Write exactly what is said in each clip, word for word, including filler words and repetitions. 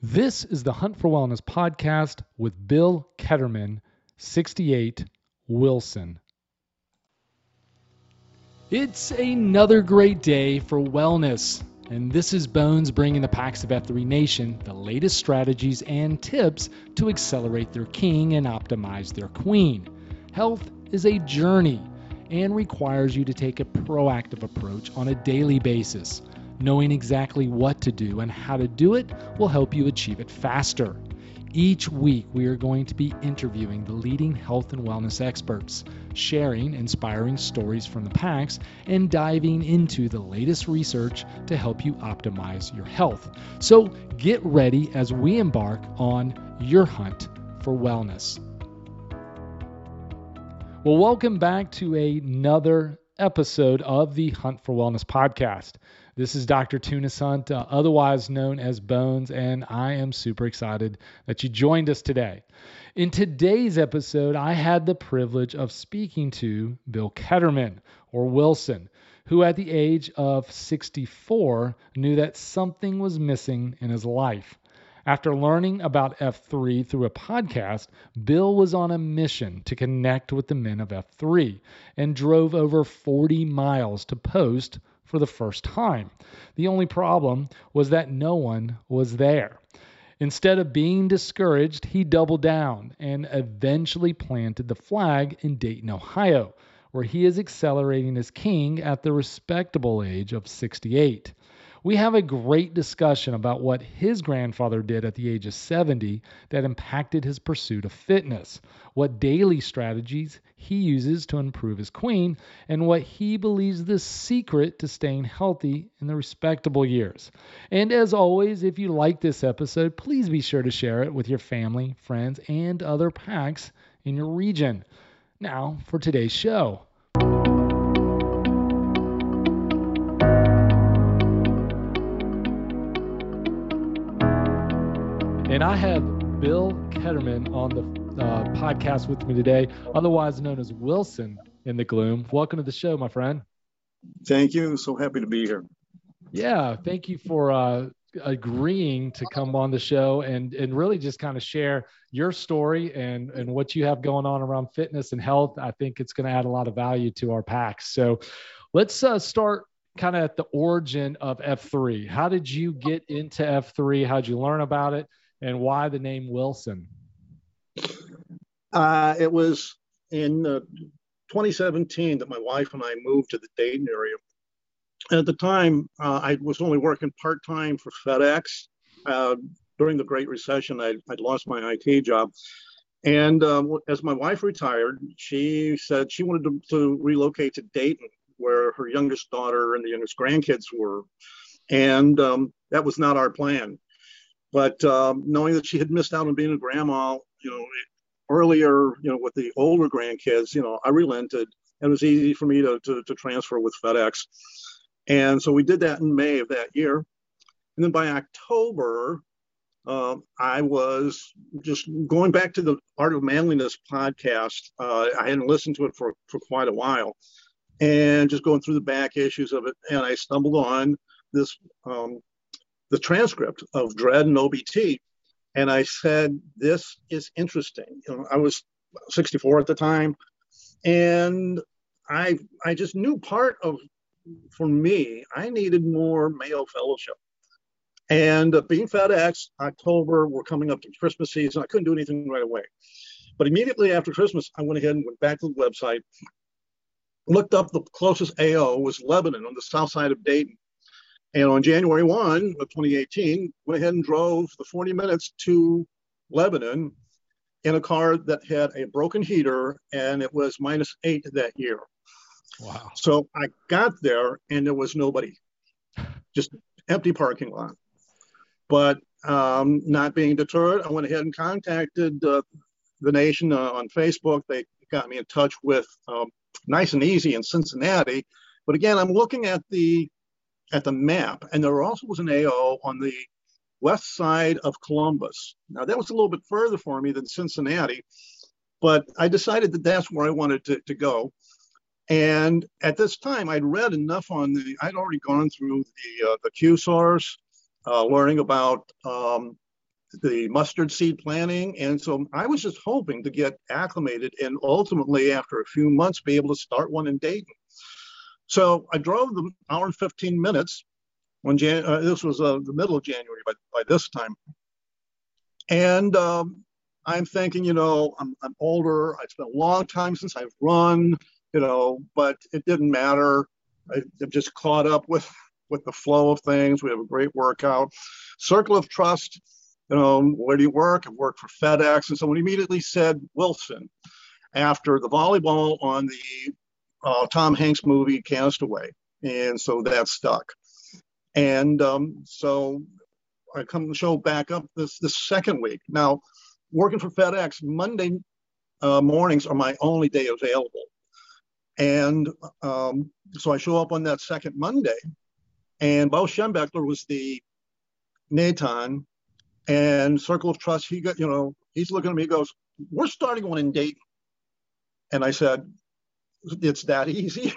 This is the Hunt for Wellness podcast with Bill Ketterman, sixty-eight, Wilson. It's another great day for wellness, and this is Bones bringing the Packs of F three Nation the latest strategies and tips to accelerate their king and optimize their queen. Health is a journey and requires you to take a proactive approach on a daily basis. Knowing exactly what to do and how to do it will help you achieve it faster. Each week, we are going to be interviewing the leading health and wellness experts, sharing inspiring stories from the packs, and diving into the latest research to help you optimize your health. So get ready as we embark on your hunt for wellness. Well, welcome back to another episode of the Hunt for Wellness podcast. This is Doctor Tunis Hunt, uh, otherwise known as Bones, and I am super excited that you joined us today. In today's episode, I had the privilege of speaking to Bill Ketterman, or Wilson, who at the age of sixty-four knew that something was missing in his life. After learning about F three through a podcast, Bill was on a mission to connect with the men of F three and drove over forty miles to post for the first time. The only problem was that no one was there. Instead of being discouraged, he doubled down and eventually planted the flag in Dayton, Ohio, where he is accelerating his king at the respectable age of sixty-eight. We have a great discussion about what his grandfather did at the age of seventy that impacted his pursuit of fitness, what daily strategies he uses to improve his queen, and what he believes the secret to staying healthy in the respectable years. And as always, if you like this episode, please be sure to share it with your family, friends, and other packs in your region. Now for today's show. And I have Bill Ketterman on the uh, podcast with me today, otherwise known as Wilson in the Gloom. Welcome to the show, my friend. Thank you. So happy to be here. Yeah. Thank you for uh, agreeing to come on the show and, and really just kind of share your story and, and what you have going on around fitness and health. I think it's going to add a lot of value to our packs. So let's uh, start kind of at the origin of F three. How did you get into F three? How'd you learn about it? And why the name Wilson? Uh, it was in uh, twenty seventeen that my wife and I moved to the Dayton area. At the time, uh, I was only working part-time for FedEx. Uh, during the Great Recession, I, I'd lost my I T job. And uh, as my wife retired, she said she wanted to, to relocate to Dayton, where her youngest daughter and the youngest grandkids were. And um, that was not our plan. But um, knowing that she had missed out on being a grandma, you know, earlier, you know, with the older grandkids, you know, I relented. And it was easy for me to, to, to transfer with FedEx. And so we did that in May of that year. And then by October, uh, I was just going back to the Art of Manliness podcast. Uh, I hadn't listened to it for, for quite a while. And just going through the back issues of it. And I stumbled on this um the transcript of Dread and O B T. And I said, this is interesting. You know, I was sixty-four at the time. And I I just knew part of, for me, I needed more male fellowship. And uh, being FedEx, October, we're coming up to Christmas season. I couldn't do anything right away. But immediately after Christmas, I went ahead and went back to the website, looked up the closest A O was Lebanon on the south side of Dayton. And on January first of twenty eighteen, went ahead and drove the forty minutes to Lebanon in a car that had a broken heater, and it was minus eight that year. Wow. So I got there, and there was nobody, just empty parking lot. But um, not being deterred, I went ahead and contacted uh, the nation uh, on Facebook. They got me in touch with um, Nice and Easy in Cincinnati. But again, I'm looking at the at the map, and there also was an A O on the west side of Columbus. Now, that was a little bit further for me than Cincinnati, but I decided that that's where I wanted to, to go. And at this time, I'd read enough on the, I'd already gone through the, uh, the Q SARS, uh, learning about um, the mustard seed planting. And so I was just hoping to get acclimated and ultimately, after a few months, be able to start one in Dayton. So I drove the hour and fifteen minutes. When Jan uh, this was uh, the middle of January by, by this time. And um, I'm thinking, you know, I'm, I'm older. It's been a long time since I've run, you know, but it didn't matter. I, I've just caught up with, with the flow of things. We have a great workout. Circle of Trust, you know, where do you work? I've worked for FedEx. And someone immediately said Wilson after the volleyball on the uh, Tom Hanks movie, Cast Away. And so that stuck. And um, so I come to the show back up this, this second week. Now, working for FedEx, Monday uh, mornings are my only day available. And um, so I show up on that second Monday. And Bo Schembechler was the Natan. And Circle of Trust, he got, you know, he's looking at me, he goes, "We're starting one in Dayton." And I said, "It's that easy?"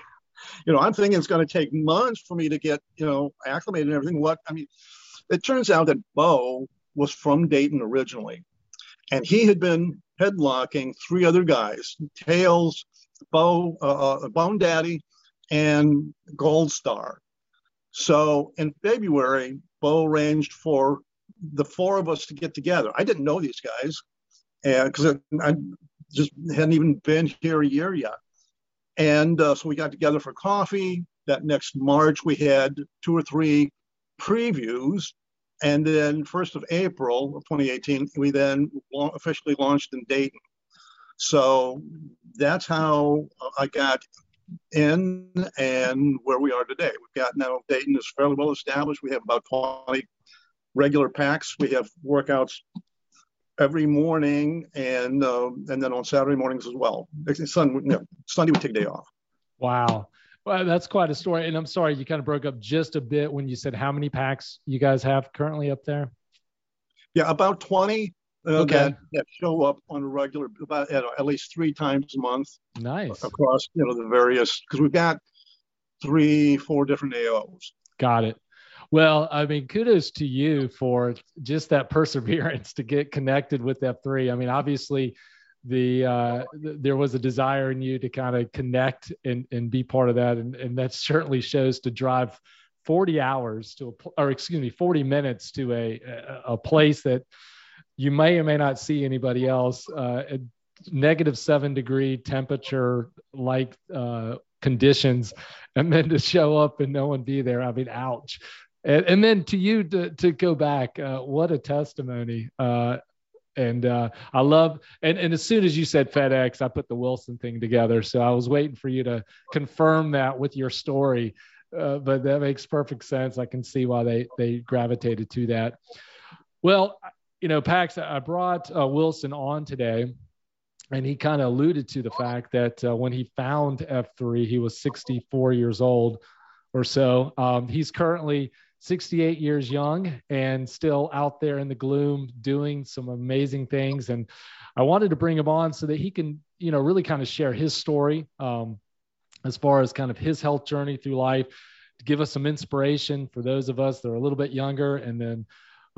You know, I'm thinking it's going to take months for me to get, you know, acclimated and everything. What I mean, it turns out that Bo was from Dayton originally, and he had been headlocking three other guys: Tails, Bo, uh, Bone Daddy, and Gold Star. So in February, Bo arranged for the four of us to get together. I didn't know these guys because I just hadn't even been here a year yet. And uh, so we got together for coffee. That next March, we had two or three previews. And then first of April of twenty eighteen, we then officially launched in Dayton. So that's how I got in and where we are today. We've got now Dayton is fairly well established. We have about twenty regular packs. We have workouts every morning, and uh, and then on Saturday mornings as well. Sunday, no, Sunday we take a day off. Wow, well, that's quite a story. And I'm sorry, you kind of broke up just a bit when you said how many packs you guys have currently up there. Yeah, about twenty. Uh, okay. That, that show up on a regular, about you know, at least three times a month. Nice. Across you know the various, because we've got three, four different A Os. Got it. Well, I mean, kudos to you for just that perseverance to get connected with F three. I mean, obviously, the uh, th there was a desire in you to kind of connect and, and be part of that. And, and that certainly shows to drive forty hours to, a, or excuse me, forty minutes to a, a place that you may or may not see anybody else. Uh, a negative seven degree temperature, like uh, conditions, and then to show up and no one be there. I mean, ouch. And, and then to you to, to go back, uh, what a testimony. Uh, and uh, I love, and, and as soon as you said FedEx, I put the Wilson thing together. So I was waiting for you to confirm that with your story, uh, but that makes perfect sense. I can see why they, they gravitated to that. Well, you know, Pax, I brought uh, Wilson on today, and he kind of alluded to the fact that uh, when he found F three, he was sixty-four years old or so. Um, he's currently sixty-eight years young and still out there in the gloom doing some amazing things. And I wanted to bring him on so that he can, you know, really kind of share his story um, as far as kind of his health journey through life, to give us some inspiration for those of us that are a little bit younger, and then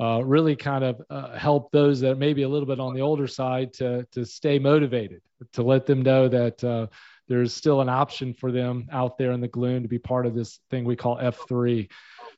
uh, really kind of uh, help those that may be a little bit on the older side to, to stay motivated, to let them know that uh, there's still an option for them out there in the gloom to be part of this thing we call F three.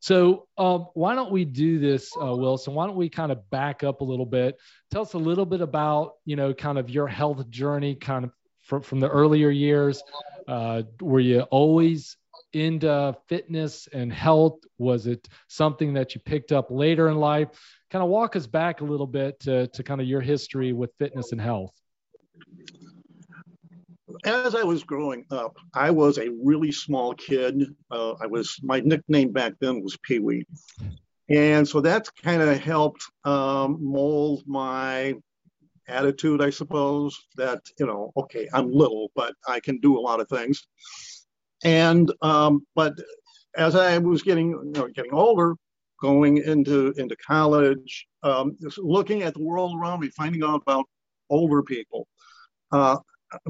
So um, why don't we do this, uh, Wilson? Why don't we kind of back up a little bit? Tell us a little bit about, you know, kind of your health journey, kind of from, from the earlier years. Uh, were you always into fitness and health? Was it something that you picked up later in life? Kind of walk us back a little bit to, to kind of your history with fitness and health. As I was growing up, I was a really small kid. Uh, I was, my nickname back then was Pee Wee. And so that's kind of helped um, mold my attitude, I suppose, that, you know, okay, I'm little, but I can do a lot of things. And um, but as I was getting, you know, getting older, going into into college, um, just looking at the world around me, finding out about older people, uh,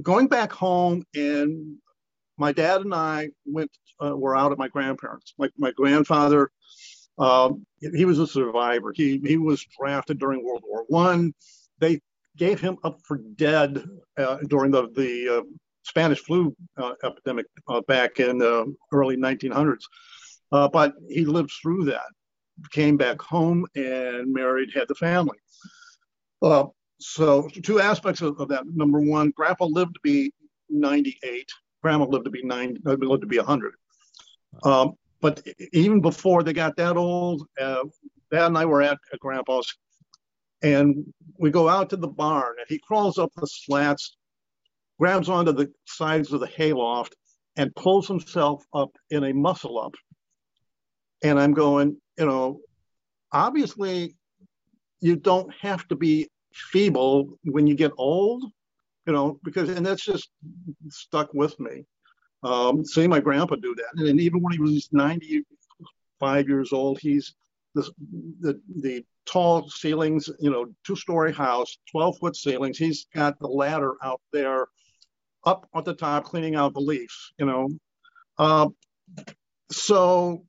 going back home, and my dad and I went uh, were out at my grandparents. My my grandfather Um, he was a survivor. He he was drafted during World War One. They gave him up for dead uh, during the the uh, Spanish flu uh, epidemic uh, back in the early nineteen hundreds. Uh, but he lived through that, came back home and married, had the family. Uh, so two aspects of, of that. Number one, Grandpa lived to be ninety-eight. Grandma lived to be ninety. Lived to be one hundred. Um, but even before they got that old, uh, Dad and I were at, at Grandpa's, and we go out to the barn, and he crawls up the slats, grabs onto the sides of the hayloft, and pulls himself up in a muscle up. And I'm going, you know, obviously you don't have to be feeble when you get old, you know, because, and that's just stuck with me. Um, seeing my grandpa do that. And even when he was ninety-five years old, he's the, the, the tall ceilings, you know, two-story house, twelve-foot ceilings. He's got the ladder out there up at the top, cleaning out the leaves, you know. Uh, so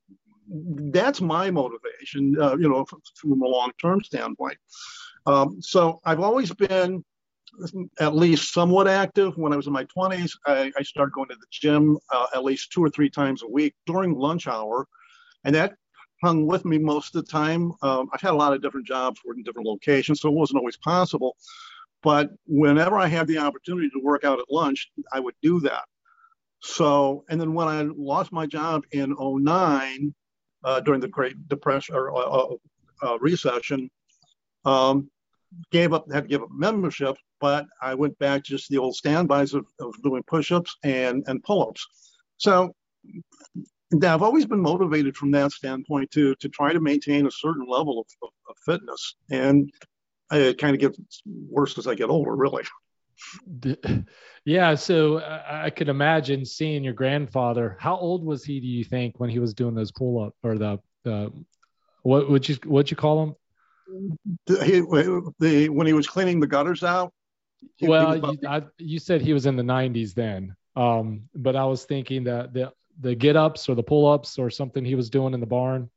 that's my motivation, uh, you know, from a long-term standpoint. Um, so I've always been at least somewhat active. When I was in my twenties, I, I started going to the gym uh, at least two or three times a week during lunch hour. And that hung with me most of the time. Um, I've had a lot of different jobs, working in different locations, so it wasn't always possible. But whenever I had the opportunity to work out at lunch, I would do that. So, and then when I lost my job in oh nine, uh, during the Great Depression or uh, uh, Recession, um, gave up, had to give up membership, but I went back to just the old standbys of, of doing push-ups and, and pull-ups. So now I've always been motivated from that standpoint to, to try to maintain a certain level of, of, of fitness. And it kind of gets worse as I get older, really. Yeah, so I could imagine seeing your grandfather. How old was he, do you think, when he was doing those pull-up or the, the what would you, what'd you call him? He, the, when he was cleaning the gutters out? He, well, he you, I, you said he was in the nineties then, um, but I was thinking that the, the get-ups or the pull-ups or something he was doing in the barn.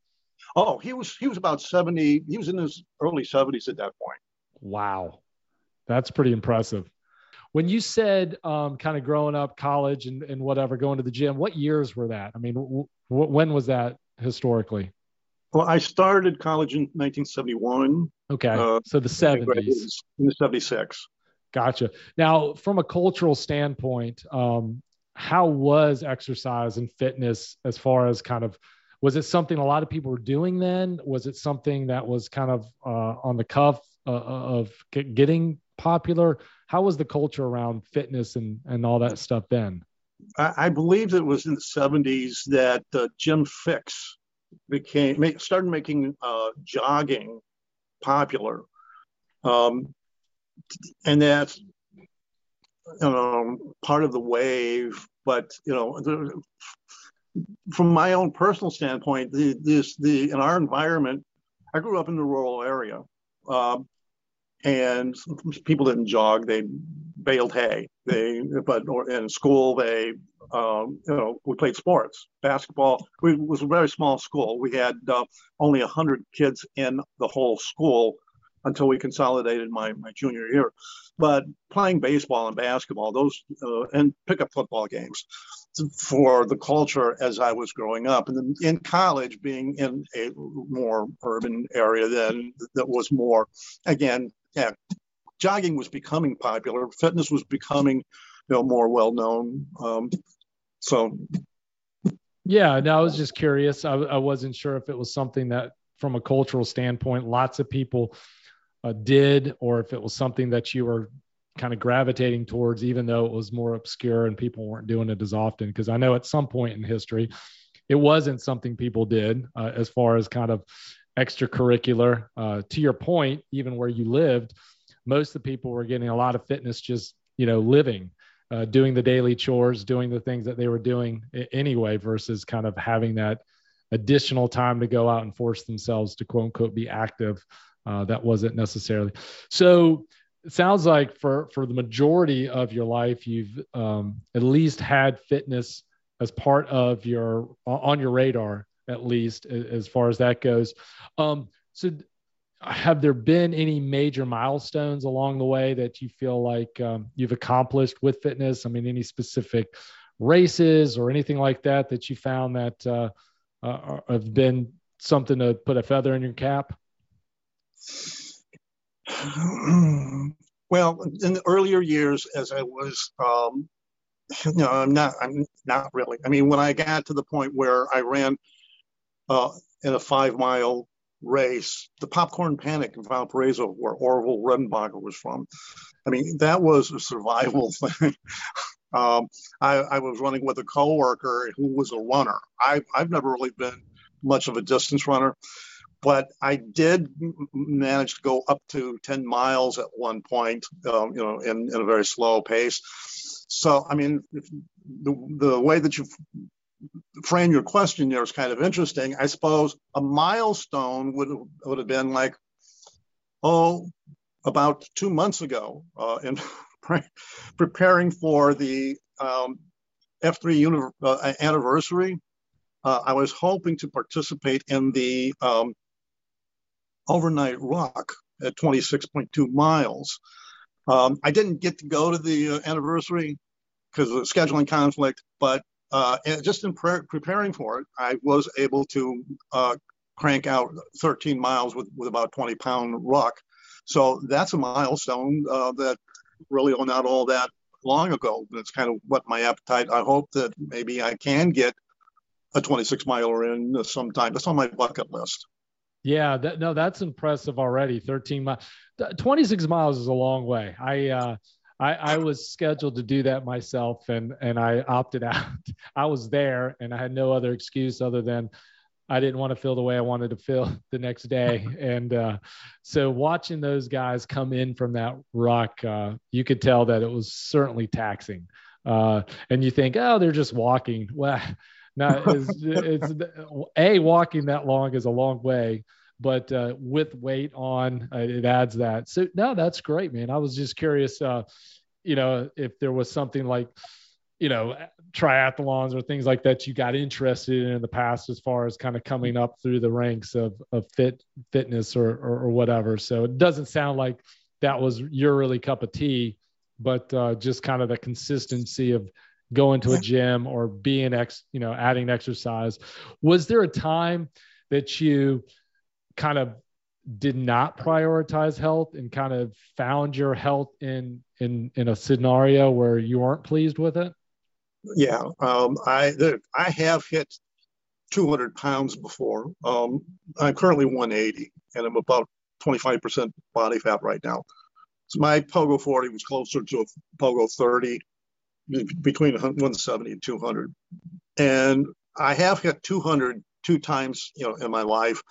Oh, he was he was about seventy. He was in his early seventies at that point. Wow. That's pretty impressive. When you said um, kind of growing up, college and, and whatever, going to the gym, what years were that? I mean, w- w- when was that historically? Well, I started college in nineteen seventy-one. Okay, uh, so the seventies. In the seventy-six. Gotcha. Now, from a cultural standpoint, um, how was exercise and fitness as far as kind of, was it something a lot of people were doing then? Was it something that was kind of uh, on the cuff uh, of getting popular? How was the culture around fitness and, and all that stuff then? I, I believe it was in the seventies that uh, Jim Fix became make, started making uh, jogging popular, um, and that's you know part of the wave. But you know, the, from my own personal standpoint, the, this the in our environment, I grew up in the rural area, uh, and people didn't jog; they baled hay. They but or in school they. Um, you know, we played sports, basketball. We, it was a very small school. We had uh, only one hundred kids in the whole school until we consolidated my, my junior year. But playing baseball and basketball, those uh, and pickup football games for the culture as I was growing up. And then in college, being in a more urban area then that was more, again, yeah, jogging was becoming popular. Fitness was becoming, you know, more well-known. Um, So, yeah, no, I was just curious. I, I wasn't sure if it was something that, from a cultural standpoint, lots of people uh, did, or if it was something that you were kind of gravitating towards, even though it was more obscure and people weren't doing it as often. Because I know at some point in history, it wasn't something people did uh, as far as kind of extracurricular. Uh, to your point, even where you lived, most of the people were getting a lot of fitness just, you know, living. Uh, doing the daily chores, doing the things that they were doing anyway, versus kind of having that additional time to go out and force themselves to quote unquote be active. Uh, that wasn't necessarily. So it sounds like for, for the majority of your life, you've um, at least had fitness as part of your, on your radar at least as far as that goes. Um, so have there been any major milestones along the way that you feel like um, you've accomplished with fitness? I mean, any specific races or anything like that, that you found that uh, uh, have been something to put a feather in your cap? Well, in the earlier years, as I was, um, no, I'm not, I'm not really. I mean, when I got to the point where I ran uh, in a five mile race, the Popcorn Panic in Valparaiso, where Orville Redenbacher was from, I mean, that was a survival thing. um, I, I was running with a coworker who was a runner. I, I've never really been much of a distance runner, but I did manage to go up to ten miles at one point, um, you know, in, in a very slow pace. So, I mean, if the, the way that you frame your question there is kind of interesting. I suppose a milestone would, would have been like, oh, about two months ago, uh, in pre preparing for the um, F three uh, anniversary. Uh, I was hoping to participate in the um, overnight rock at twenty-six point two miles. Um, I didn't get to go to the uh, anniversary because of the scheduling conflict, but uh, just in pre preparing for it, I was able to uh, crank out thirteen miles with, with about twenty pound rock. So that's a milestone uh, that really not all that long ago. That's kind of what my appetite. I hope that maybe I can get a twenty-six miler in sometime. That's on my bucket list. Yeah, that, no, that's impressive already. thirteen miles, twenty-six miles is a long way. I, uh, I, I was scheduled to do that myself, and and I opted out. I was there, and I had no other excuse other than I didn't want to feel the way I wanted to feel the next day. And uh, so watching those guys come in from that rock, uh, you could tell that it was certainly taxing. Uh, and you think, oh, they're just walking. Well. Now, it's, it's a walking that long is a long way, but uh, with weight on, uh, it adds that. So no, that's great, man. I was just curious, uh, you know, if there was something like, you know, triathlons or things like that you got interested in in the past, as far as kind of coming up through the ranks of of fit fitness or or, or whatever. So it doesn't sound like that was your really cup of tea, but uh, just kind of the consistency of going to a gym or being ex, you know, adding exercise. Was there a time that you kind of did not prioritize health and kind of found your health in, in, in a scenario where you weren't pleased with it? Yeah. Um, I, I have hit two hundred pounds before. Um, I'm currently one eighty, and I'm about twenty-five percent body fat right now. So my Pogo forty was closer to a Pogo thirty. Between one seventy and two hundred. And I have hit two hundred two times, you know, in my life.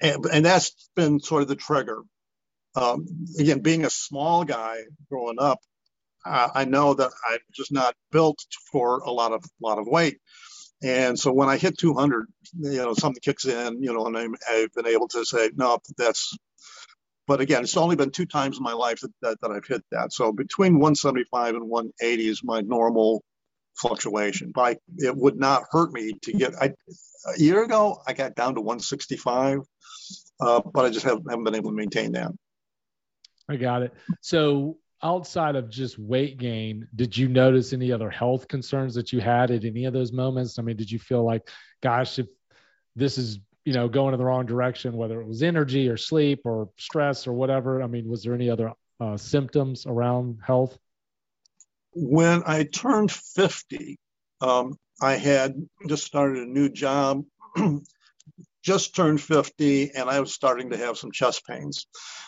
And, and that's been sort of the trigger. Um, again, being a small guy growing up, I, I know that I'm just not built for a lot of, lot of weight. And so when I hit two hundred, you know, something kicks in, you know, and I'm, I've been able to say, no, that's, but again, it's only been two times in my life that, that, that I've hit that. So between one seventy-five and one eighty is my normal fluctuation. But I, it would not hurt me to get, I, a year ago, I got down to one sixty-five, uh, but I just haven't, haven't been able to maintain that. I got it. So outside of just weight gain, did you notice any other health concerns that you had at any of those moments? I mean, did you feel like, gosh, if this is, you know, going in the wrong direction, whether it was energy or sleep or stress or whatever? I mean, was there any other uh, symptoms around health? When I turned fifty, um, I had just started a new job, just turned fifty, and I was starting to have some chest pains.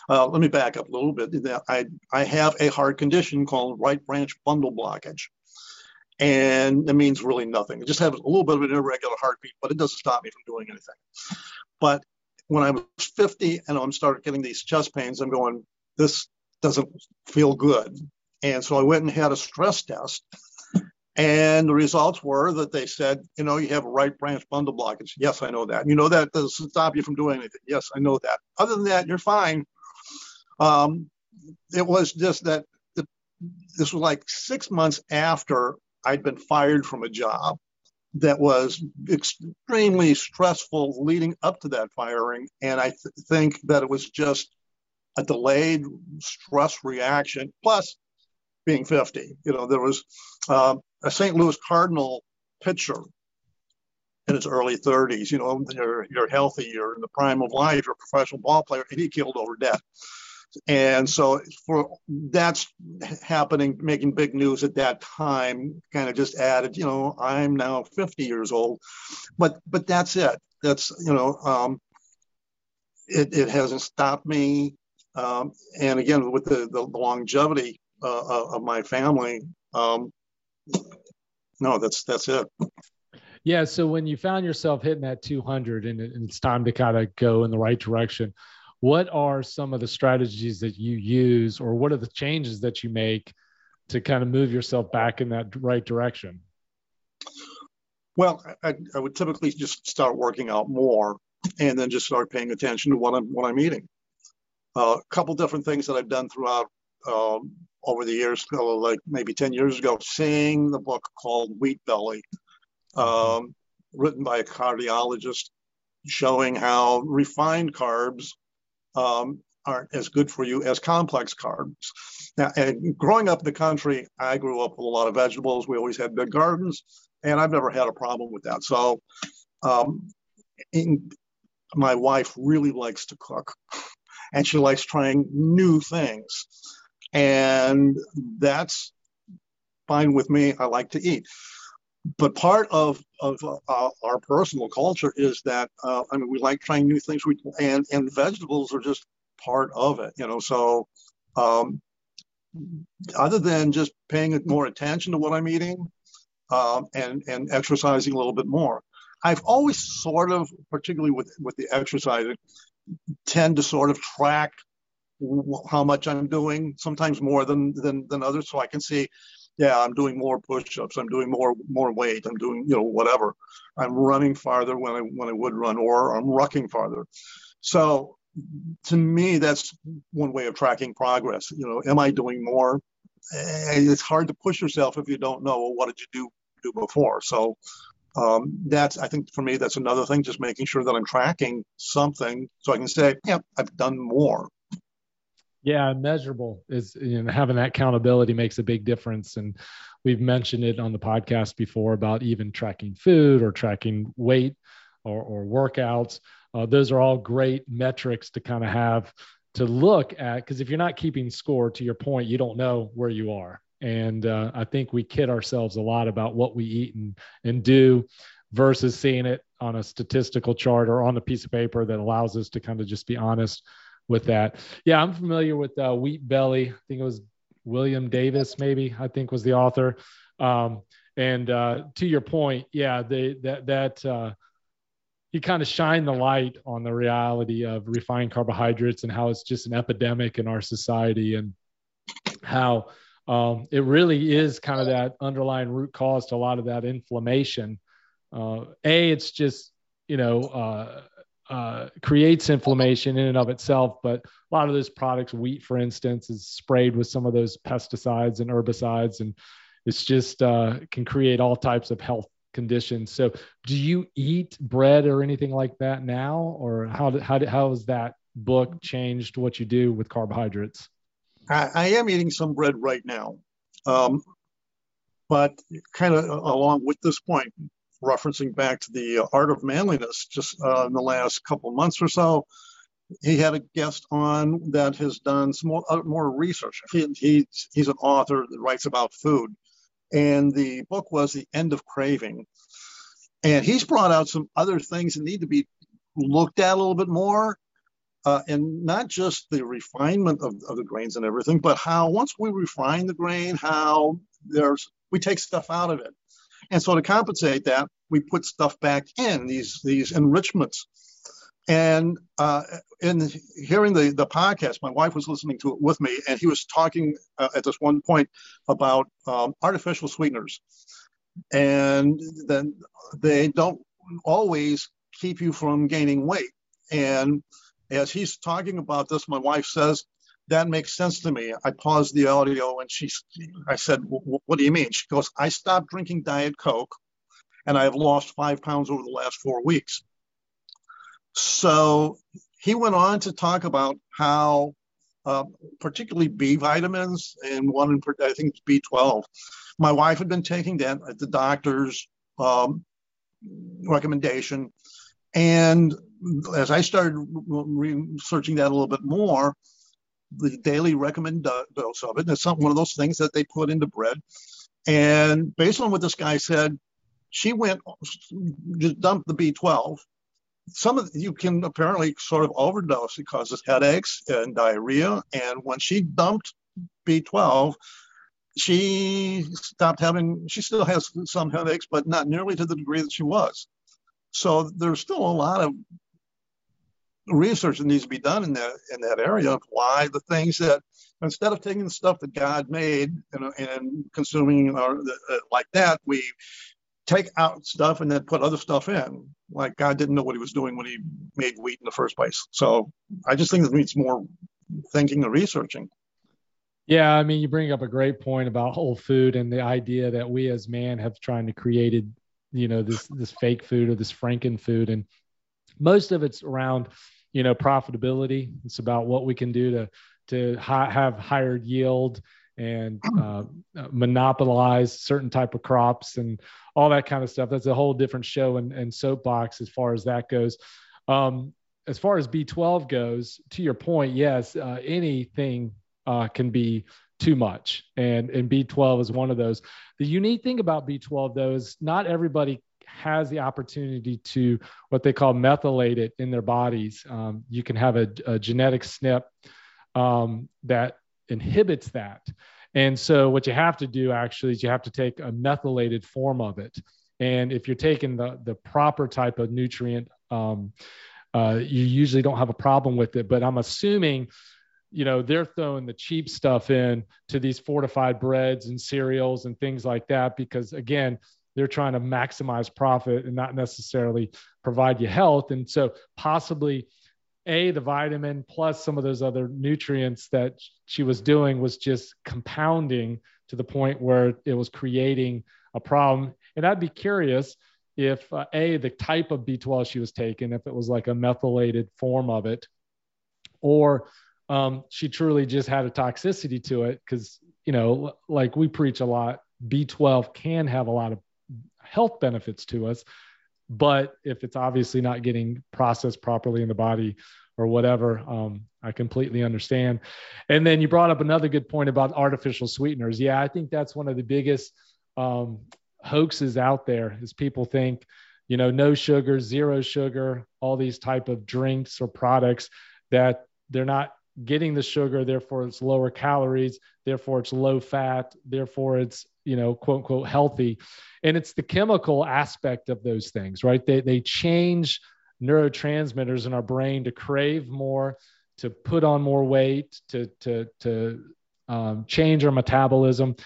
Uh, let me back up a little bit. I, I have a heart condition called right branch bundle blockage. And it means really nothing. It just has a little bit of an irregular heartbeat, but it doesn't stop me from doing anything. But when I was fifty and I'm started getting these chest pains, I'm going, this doesn't feel good. And so I went and had a stress test. And the results were that they said, you know, you have a right branch bundle blockage. Yes, I know that. You know, that doesn't stop you from doing anything. Yes, I know that. Other than that, you're fine. Um, it was just that the, this was like six months after I'd been fired from a job that was extremely stressful leading up to that firing. And I th- think that it was just a delayed stress reaction, plus being fifty. You know, there was uh, a Saint Louis Cardinal pitcher in his early thirties. You know, you're, you're healthy, you're in the prime of life, you're a professional ball player, and he killed over death. And so for that's happening, making big news at that time, kind of just added, you know, I'm now fifty years old, but, but that's it. That's, you know, um, it, it hasn't stopped me. Um, and again, with the, the, the longevity uh, of my family, um, no, that's, that's it. Yeah. So when you found yourself hitting that two hundred and, and it's time to kind of go in the right direction, what are some of the strategies that you use, or what are the changes that you make to kind of move yourself back in that right direction? Well, I, I would typically just start working out more and then just start paying attention to what I'm, what I'm eating. Uh, a couple different things that I've done throughout um, over the years, like maybe ten years ago, seeing the book called Wheat Belly, um, written by a cardiologist, showing how refined carbs Um, aren't as good for you as complex carbs. Now, and growing up in the country, I grew up with a lot of vegetables. We always had big gardens, and I've never had a problem with that. So um, in, my wife really likes to cook, and she likes trying new things. And that's fine with me. I like to eat. But part of of uh, our personal culture is that uh, I mean we like trying new things, we, and and vegetables are just part of it, you know. So um, other than just paying more attention to what I'm eating um, and and exercising a little bit more, I've always sort of, particularly with with the exercising, tend to sort of track how much I'm doing, sometimes more than than than others, so I can see. Yeah, I'm doing more push-ups. I'm doing more more weight. I'm doing, you know, whatever. I'm running farther when I when I would run, or I'm rucking farther. So to me, that's one way of tracking progress. You know, am I doing more? It's hard to push yourself if you don't know, well, what did you do do before? So um, that's, I think for me, that's another thing, just making sure that I'm tracking something so I can say, yeah, I've done more. Yeah, measurable is, you know, having that accountability makes a big difference. And we've mentioned it on the podcast before about even tracking food or tracking weight or, or workouts. Uh, those are all great metrics to kind of have to look at, because if you're not keeping score, to your point, you don't know where you are. And uh, I think we kid ourselves a lot about what we eat and, and do versus seeing it on a statistical chart or on a piece of paper that allows us to kind of just be honest with that. Yeah, I'm familiar with uh, Wheat Belly. I think it was William Davis, maybe, I think was the author. Um, and uh, to your point, yeah, they, that that uh, you kind of shine the light on the reality of refined carbohydrates and how it's just an epidemic in our society, and how um, it really is kind of that underlying root cause to a lot of that inflammation. Uh, a, it's just, you know, uh, Uh, creates inflammation in and of itself, but a lot of those products, wheat, for instance, is sprayed with some of those pesticides and herbicides, and it's just uh, can create all types of health conditions. So, do you eat bread or anything like that now, or how did, how did, how has that book changed what you do with carbohydrates? I, I am eating some bread right now, um, but kind of along with this point, referencing back to the Art of Manliness, just uh, in the last couple of months or so, he had a guest on that has done some more, uh, more research. He, he, he's an author that writes about food, and the book was The End of Craving. And he's brought out some other things that need to be looked at a little bit more, uh, and not just the refinement of, of the grains and everything, but how once we refine the grain, how there's we take stuff out of it. And so to compensate that, we put stuff back in, these these enrichments. And uh, in hearing the, the podcast, my wife was listening to it with me, and he was talking uh, at this one point about um, artificial sweeteners. And then they don't always keep you from gaining weight. And as he's talking about this, my wife says, that makes sense to me. I paused the audio and she, I said, what do you mean? She goes, I stopped drinking Diet Coke and I have lost five pounds over the last four weeks. So he went on to talk about how uh, particularly B vitamins, and one in, I think it's B twelve. My wife had been taking that at the doctor's um, recommendation. And as I started researching that a little bit more, the daily recommended dose of it, and it's some, one of those things that they put into bread. And based on what this guy said, she went, just dumped the B twelve. Some of the, you can apparently sort of overdose. It causes headaches and diarrhea. And when she dumped B twelve, she stopped having, she still has some headaches, but not nearly to the degree that she was. So there's still a lot of research that needs to be done in that in that area of why the things that, instead of taking the stuff that God made and, and consuming our, uh, like that, we take out stuff and then put other stuff in. Like God didn't know what he was doing when he made wheat in the first place. So I just think that needs more thinking and researching. Yeah, I mean, you bring up a great point about whole food and the idea that we as man have tried to created, you know, this this fake food or this Franken food, and most of it's around, you know, profitability. It's about what we can do to to hi- have higher yield and uh, monopolize certain type of crops and all that kind of stuff. That's a whole different show and, and soapbox as far as that goes. Um, as far as B twelve goes, to your point, yes, uh, anything uh, can be too much. And, and B twelve is one of those. The unique thing about B twelve, though, is not everybody has the opportunity to what they call methylate it in their bodies. Um, you can have a, a genetic S N P um, that inhibits that. And so what you have to do actually is you have to take a methylated form of it. And if you're taking the, the proper type of nutrient, um, uh, you usually don't have a problem with it. But I'm assuming, you know, they're throwing the cheap stuff in to these fortified breads and cereals and things like that, because again, they're trying to maximize profit and not necessarily provide you health. And so possibly A, the vitamin plus some of those other nutrients that she was doing was just compounding to the point where it was creating a problem. And I'd be curious if uh, A, the type of B twelve she was taking, if it was like a methylated form of it, or um, she truly just had a toxicity to it. Cause you know, like we preach a lot, B twelve can have a lot of health benefits to us, but if it's obviously not getting processed properly in the body or whatever, um, I completely understand. And then you brought up another good point about artificial sweeteners. Yeah, I think that's one of the biggest um, hoaxes out there is people think, you know, no sugar, zero sugar, all these type of drinks or products that they're not getting the sugar, therefore it's lower calories, therefore it's low fat, therefore it's, you know, quote, unquote, healthy. And it's the chemical aspect of those things, right? They, they change neurotransmitters in our brain to crave more, to put on more weight, to, to, to um, change our metabolism.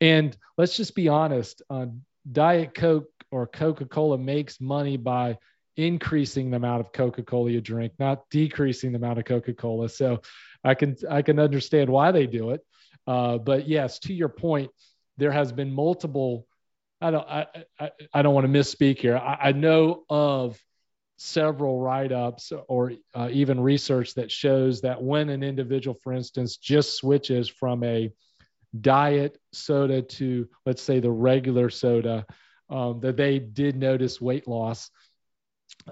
And let's just be honest, uh, Diet Coke or Coca-Cola makes money by increasing the amount of Coca-Cola you drink, not decreasing the amount of Coca-Cola. So I can, I can understand why they do it. Uh, but yes, to your point, there has been multiple, I don't, I, I, I don't want to misspeak here. I, I know of several write-ups or uh, even research that shows that when an individual, for instance, just switches from a diet soda to, let's say, the regular soda, um, that they did notice weight loss,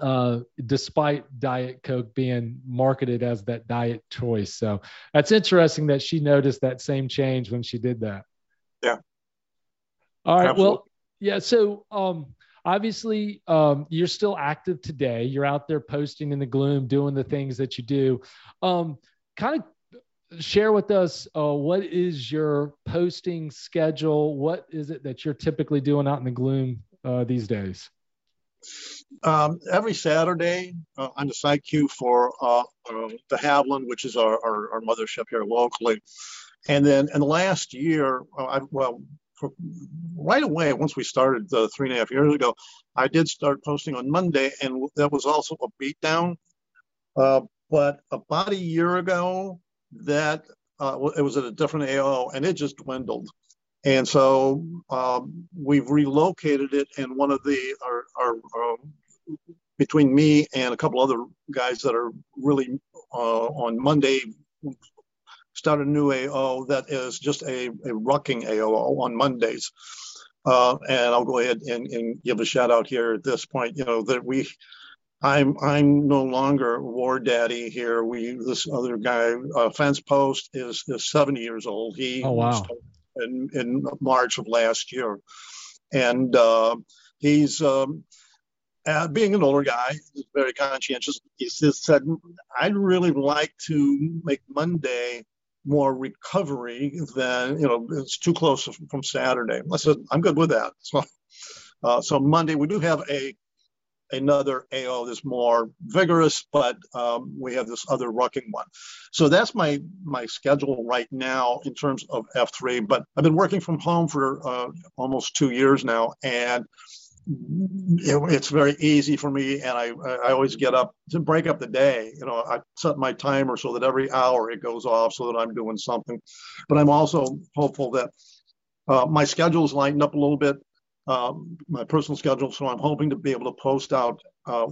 uh, despite Diet Coke being marketed as that diet choice. So that's interesting that she noticed that same change when she did that. Yeah. All right. Absolutely. Well, yeah. So um, obviously um, you're still active today. You're out there posting in the gloom, doing the things that you do. Um, kind of share with us, uh, what is your posting schedule? What is it that you're typically doing out in the gloom uh, these days? Um, every Saturday uh, on the site queue for uh, uh, the Havlin, which is our, our, our mothership here locally. And then in the last year, uh, I, well, right away, once we started uh, three and a half years ago, I did start posting on Monday, and that was also a beatdown. Uh, but about a year ago, that uh, it was at a different A O, and it just dwindled. And so um, we've relocated it, and one of the, our, our, our, between me and a couple other guys that are really uh, on Monday, started a new A O that is just a, a rucking A O on Mondays. Uh, and I'll go ahead and, and give a shout out here at this point, you know, that we, I'm I'm no longer War Daddy here. We, this other guy, uh, Fencepost, is, is seventy years old. He oh, wow. started in, in March of last year. And uh, he's, um, uh, being an older guy, he's very conscientious. He just said, I'd really like to make Monday more recovery than, you know, it's too close from Saturday. I said, I'm good with that. So, uh, so Monday, we do have a another A O that's more vigorous, but um, we have this other rucking one. So that's my my schedule right now in terms of F three, but I've been working from home for uh, almost two years now, and it, it's very easy for me, and I, I always get up to break up the day. You know, I set my timer so that every hour it goes off so that I'm doing something. But I'm also hopeful that uh, my schedule's lightened up a little bit, Um, my personal schedule, so I'm hoping to be able to post out uh,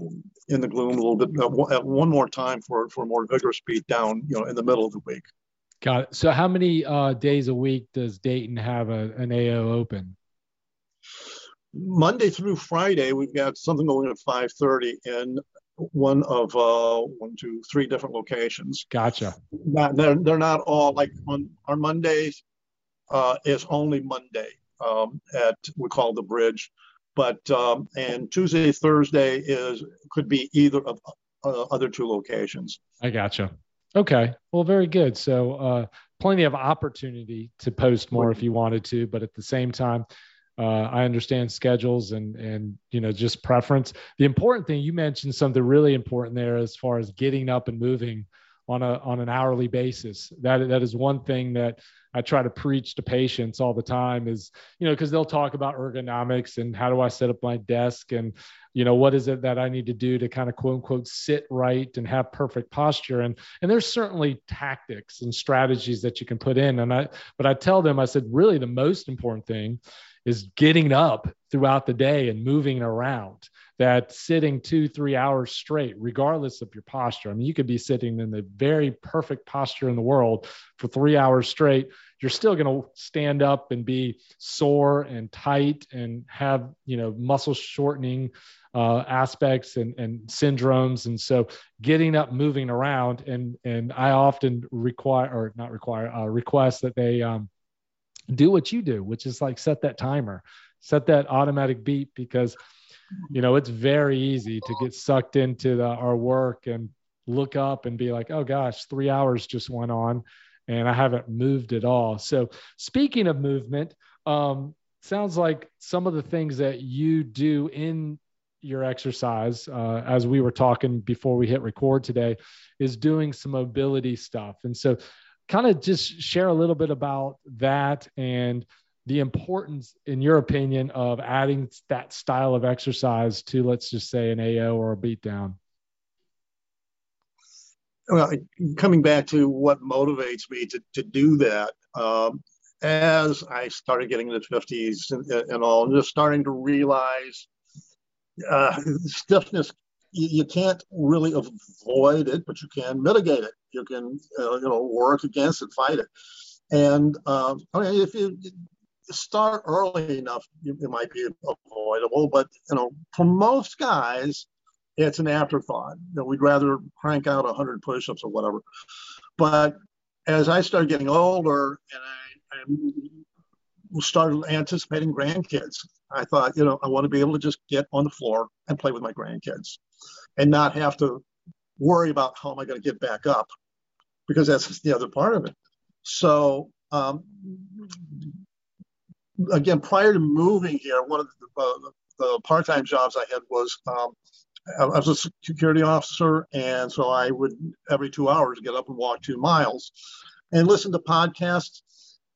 in the gloom a little bit uh, w- at one more time for for a more vigorous beat down, you know, in the middle of the week. Got it. So how many uh, days a week does Dayton have a, an A O open? Monday through Friday, we've got something going at five thirty in one of uh, one, two, three different locations. Gotcha. Not, they're, they're not all like on our Mondays. Uh, is only Monday. Um, at we call the bridge, but um, and Tuesday, Thursday is could be either of uh, other two locations. I gotcha. Okay, well, very good. So uh, plenty of opportunity to post more if you wanted to, but at the same time, uh, I understand schedules and and you know just preference. The important thing you mentioned something really important there as far as getting up and moving on a on an hourly basis. That that is one thing that I try to preach to patients all the time is, you know, because they'll talk about ergonomics and how do I set up my desk and, you know, what is it that I need to do to kind of quote unquote sit right and have perfect posture. And, and there's certainly tactics and strategies that you can put in. And I, but I tell them, I said, really the most important thing is getting up throughout the day and moving around. That sitting two, three hours straight, regardless of your posture. I mean, you could be sitting in the very perfect posture in the world for three hours straight. You're still going to stand up and be sore and tight and have, you know, muscle shortening uh, aspects and, and syndromes. And so getting up, moving around. And, and I often require, or not require, uh, request that they um, do what you do, which is like set that timer, set that automatic beat, because you know, it's very easy to get sucked into the, our work and look up and be like, oh gosh, three hours just went on and I haven't moved at all. So speaking of movement, um, sounds like some of the things that you do in your exercise, uh, as we were talking before we hit record today, is doing some mobility stuff. And so kind of just share a little bit about that and the importance, in your opinion, of adding that style of exercise to, let's just say, an A O or a beatdown? Well, coming back to what motivates me to, to do that, um, as I started getting into the fifties and, and all, just starting to realize uh, stiffness, you can't really avoid it, but you can mitigate it. You can, uh, you know, work against it, fight it. And um, if you start early enough, it might be avoidable, but you know, for most guys, it's an afterthought. You know, we'd rather crank out one hundred push-ups or whatever. But as I started getting older and I, I started anticipating grandkids, I thought, you know, I want to be able to just get on the floor and play with my grandkids and not have to worry about how am I going to get back up, because that's the other part of it. So, um, again, prior to moving here, one of the, uh, the part-time jobs I had was um, I was a security officer, and so I would every two hours get up and walk two miles, and listen to podcasts.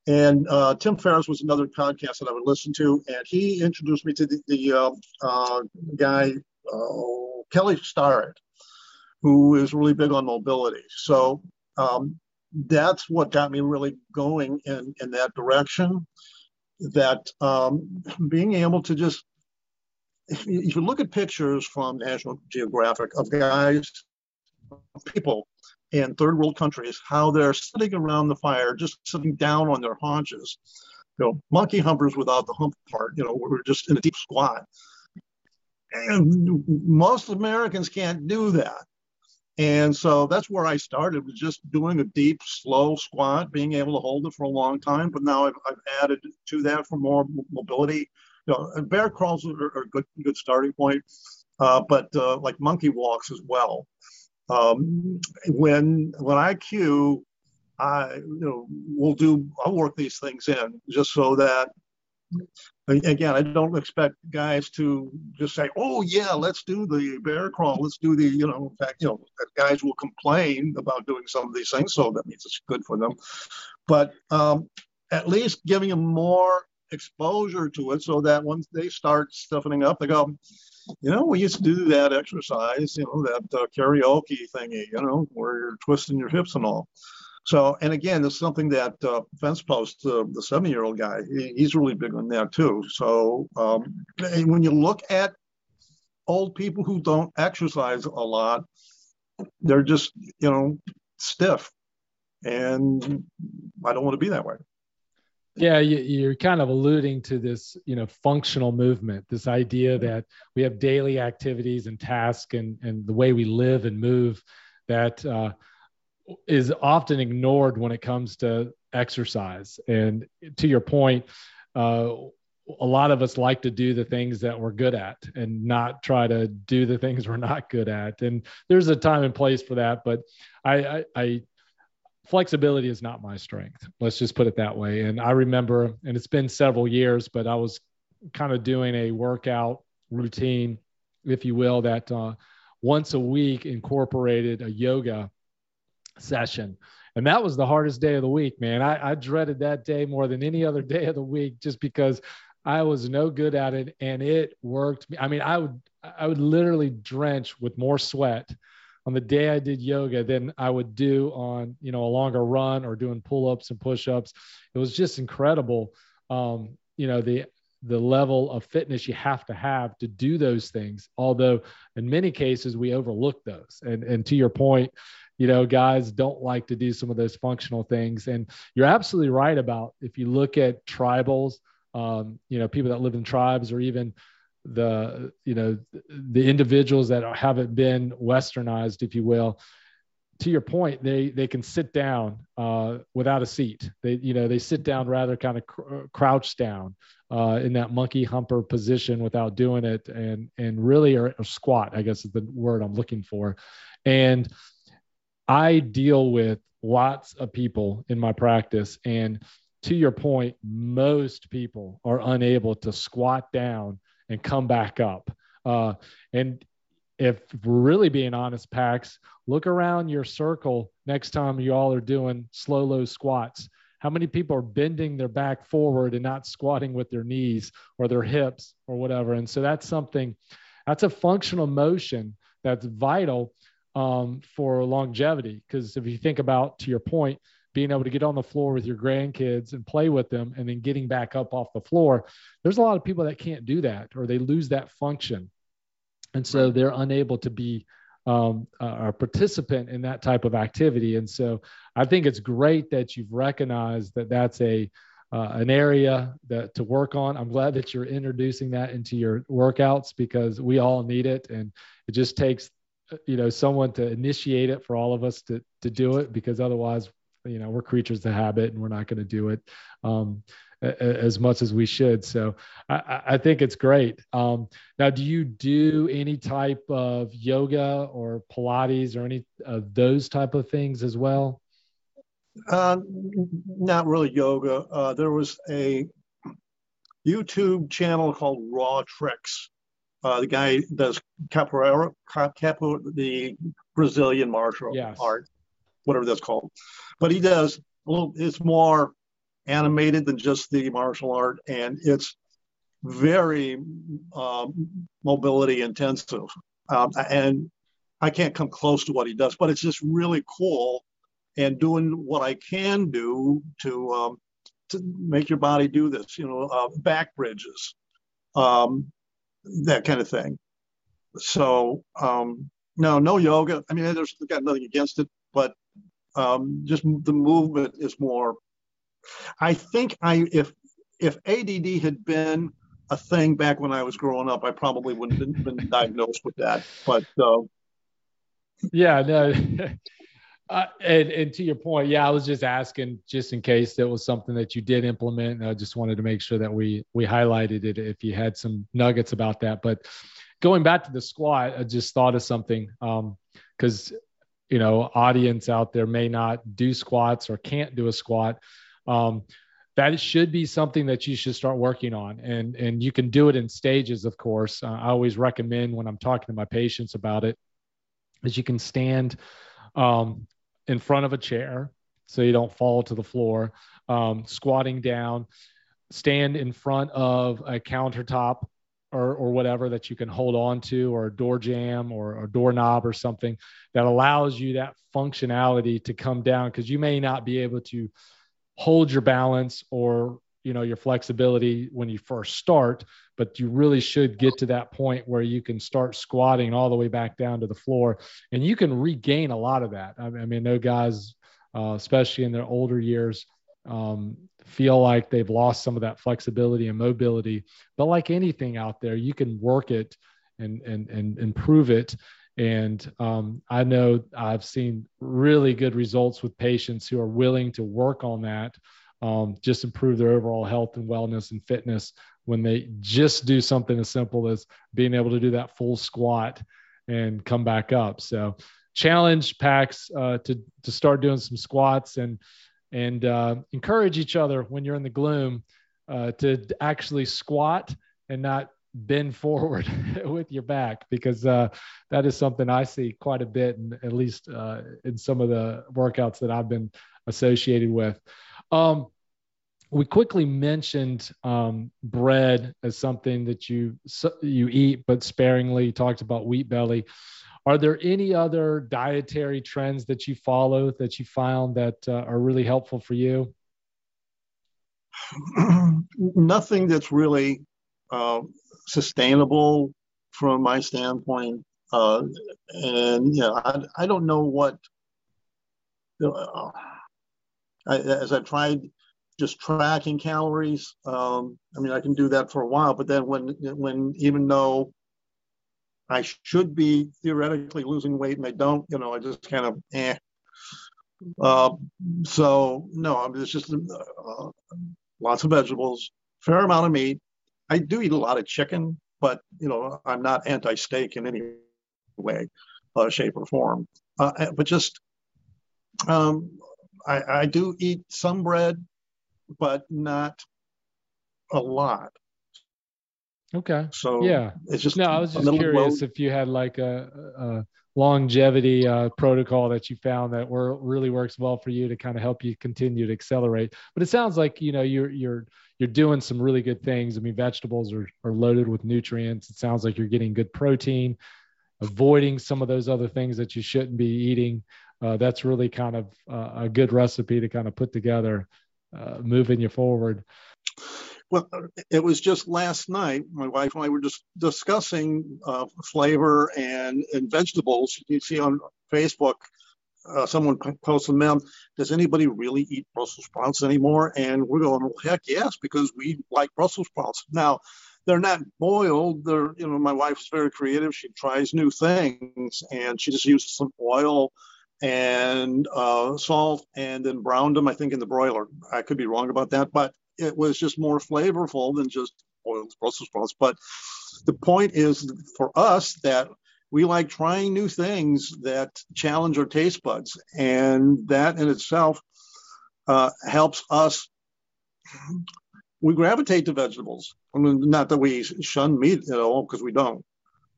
And uh, Tim Ferriss was another podcast that I would listen to, and he introduced me to the, the uh, uh, guy uh, Kelly Starrett, who is really big on mobility. So um, that's what got me really going in in that direction. that um, being able to just, if you, if you look at pictures from National Geographic of guys, people in third world countries, how they're sitting around the fire, just sitting down on their haunches, you know, monkey humpers without the hump part, you know, we're just in a deep squat. And most Americans can't do that. And so that's where I started, was just doing a deep, slow squat, being able to hold it for a long time. But now I've, I've added to that for more mobility. You know, bear crawls are, are a good, good starting point, uh, but uh, like monkey walks as well. Um, when when I cue, I you know will do I'll work these things in just so that, again, I don't expect guys to just say, oh yeah, let's do the bear crawl, let's do the you know. In fact, you know, guys will complain about doing some of these things, so that means it's good for them. But um, at least giving them more exposure to it, so that once they start stiffening up, they go, you know, we used to do that exercise, you know, that uh, karaoke thingy, you know, where you're twisting your hips and all. So, and again, it's something that uh, Fencepost, uh, the seven-year-old guy, he, he's really big on that too. So um, when you look at old people who don't exercise a lot, they're just, you know, stiff. And I don't want to be that way. Yeah, you, you're kind of alluding to this, you know, functional movement, this idea that we have daily activities and tasks and, and the way we live and move that uh, is often ignored when it comes to exercise. And to your point, uh, a lot of us like to do the things that we're good at and not try to do the things we're not good at. And there's a time and place for that, but I, I, I flexibility is not my strength. Let's just put it that way. And I remember, and it's been several years, but I was kind of doing a workout routine, if you will, that uh, once a week incorporated a yoga session. And that was the hardest day of the week, man. I, I dreaded that day more than any other day of the week, just because I was no good at it. And it worked. I mean, I would, I would literally drench with more sweat on the day I did yoga than I would do on, you know, a longer run or doing pull-ups and push-ups. It was just incredible. Um, you know, the, the level of fitness you have to have to do those things. Although in many cases we overlook those. And, and to your point, you know, guys don't like to do some of those functional things. And you're absolutely right about, if you look at tribals, um, you know, people that live in tribes, or even the, you know, the individuals that haven't been westernized, if you will, to your point, they, they can sit down uh, without a seat. They, you know, they sit down rather kind of cr- crouched down uh, in that monkey humper position without doing it. And, and really are a squat, I guess is the word I'm looking for. And I deal with lots of people in my practice. And to your point, most people are unable to squat down and come back up. Uh, and if we're really being honest, Pax, look around your circle next time you all are doing slow, low squats. How many people are bending their back forward and not squatting with their knees or their hips or whatever? And so that's something, that's a functional motion that's vital um, for longevity. Because if you think about, to your point, being able to get on the floor with your grandkids and play with them and then getting back up off the floor, there's a lot of people that can't do that, or they lose that function. And so they're unable to be um, a participant in that type of activity. And so I think it's great that you've recognized that that's a, uh, an area that to work on. I'm glad that you're introducing that into your workouts, because we all need it. And it just takes, you know, someone to initiate it for all of us to, to do it, because otherwise, you know, we're creatures of habit and we're not going to do it um, as much as we should. So I, I think it's great. Um, now, do you do any type of yoga or Pilates or any of those type of things as well? Uh, not really yoga. Uh, there was a YouTube channel called Raw Tricks. Uh, the guy does capoeira, capo, the Brazilian martial yes. art. Whatever that's called, but he does a little. It's more animated than just the martial art, and it's very um, mobility intensive. Um, and I can't come close to what he does, but it's just really cool. And doing what I can do to um, to make your body do this, you know, uh, back bridges, um, that kind of thing. So, um, no, no yoga. I mean, there's got nothing against it, but um, just the movement is more. I think I if if A D D had been a thing back when I was growing up, I probably wouldn't have been diagnosed with that. But uh, yeah, no. Uh, and, and to your point, yeah, I was just asking just in case that was something that you did implement. And I just wanted to make sure that we we highlighted it if you had some nuggets about that. But going back to the squat, I just thought of something because, um, you know, audience out there may not do squats or can't do a squat. Um, that should be something that you should start working on. And, and you can do it in stages, of course. Uh, I always recommend when I'm talking to my patients about it is you can stand um, in front of a chair so you don't fall to the floor, um, squatting down, stand in front of a countertop or, or whatever that you can hold on to, or a door jamb or a doorknob or something that allows you that functionality to come down. Cause you may not be able to hold your balance or, you know, your flexibility when you first start, but you really should get to that point where you can start squatting all the way back down to the floor, and you can regain a lot of that. I mean, no guys, uh, especially in their older years, um, feel like they've lost some of that flexibility and mobility, but like anything out there, you can work it and, and, and improve it. And um, I know I've seen really good results with patients who are willing to work on that. Um, just improve their overall health and wellness and fitness when they just do something as simple as being able to do that full squat and come back up. So challenge PACs uh, to, to start doing some squats and, and uh, encourage each other when you're in the gloom uh, to actually squat and not bend forward with your back, because uh, that is something I see quite a bit, and at least uh, in some of the workouts that I've been associated with. Um, we quickly mentioned um, bread as something that you you eat, but sparingly. You talked about Wheat Belly. Are there any other dietary trends that you follow that you found that uh, are really helpful for you? Nothing that's really uh, sustainable from my standpoint, uh, and yeah, I, I don't know what. Uh, I, as I tried just tracking calories, um, I mean, I can do that for a while, but then when, when even though I should be theoretically losing weight and I don't, you know, I just kind of, eh. Uh, so no, I mean, it's just uh, lots of vegetables, fair amount of meat. I do eat a lot of chicken, but, you know, I'm not anti-steak in any way, uh, shape or form. Uh, but just... Um, I, I do eat some bread, but not a lot. Okay. So yeah, it's just no. I was just curious if you had like a, a longevity uh, protocol that you found that were, really works well for you to kind of help you continue to accelerate. But it sounds like, you know, you're you're you're doing some really good things. I mean, vegetables are are loaded with nutrients. It sounds like you're getting good protein, avoiding some of those other things that you shouldn't be eating. Uh, that's really kind of uh, a good recipe to kind of put together, uh, moving you forward. Well, it was just last night, my wife and I were just discussing uh, flavor and, and vegetables. You see on Facebook, uh, someone posted them, does anybody really eat Brussels sprouts anymore? And we're going, well, heck yes, because we like Brussels sprouts. Now, they're not boiled. They're, you know, my wife's very creative. She tries new things, and she just uses some oil and uh, salt, and then browned them, I think, in the broiler. I could be wrong about that, but it was just more flavorful than just boiled Brussels sprouts. But the point is for us that we like trying new things that challenge our taste buds, and that in itself uh, helps us. We gravitate to vegetables. I mean, not that we shun meat at all, because we don't.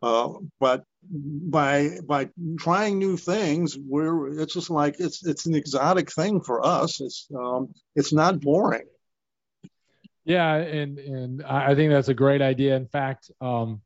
Uh, but by by trying new things, we're it's just like it's it's an exotic thing for us. It's um, it's not boring. Yeah, and and I think that's a great idea. In fact, um,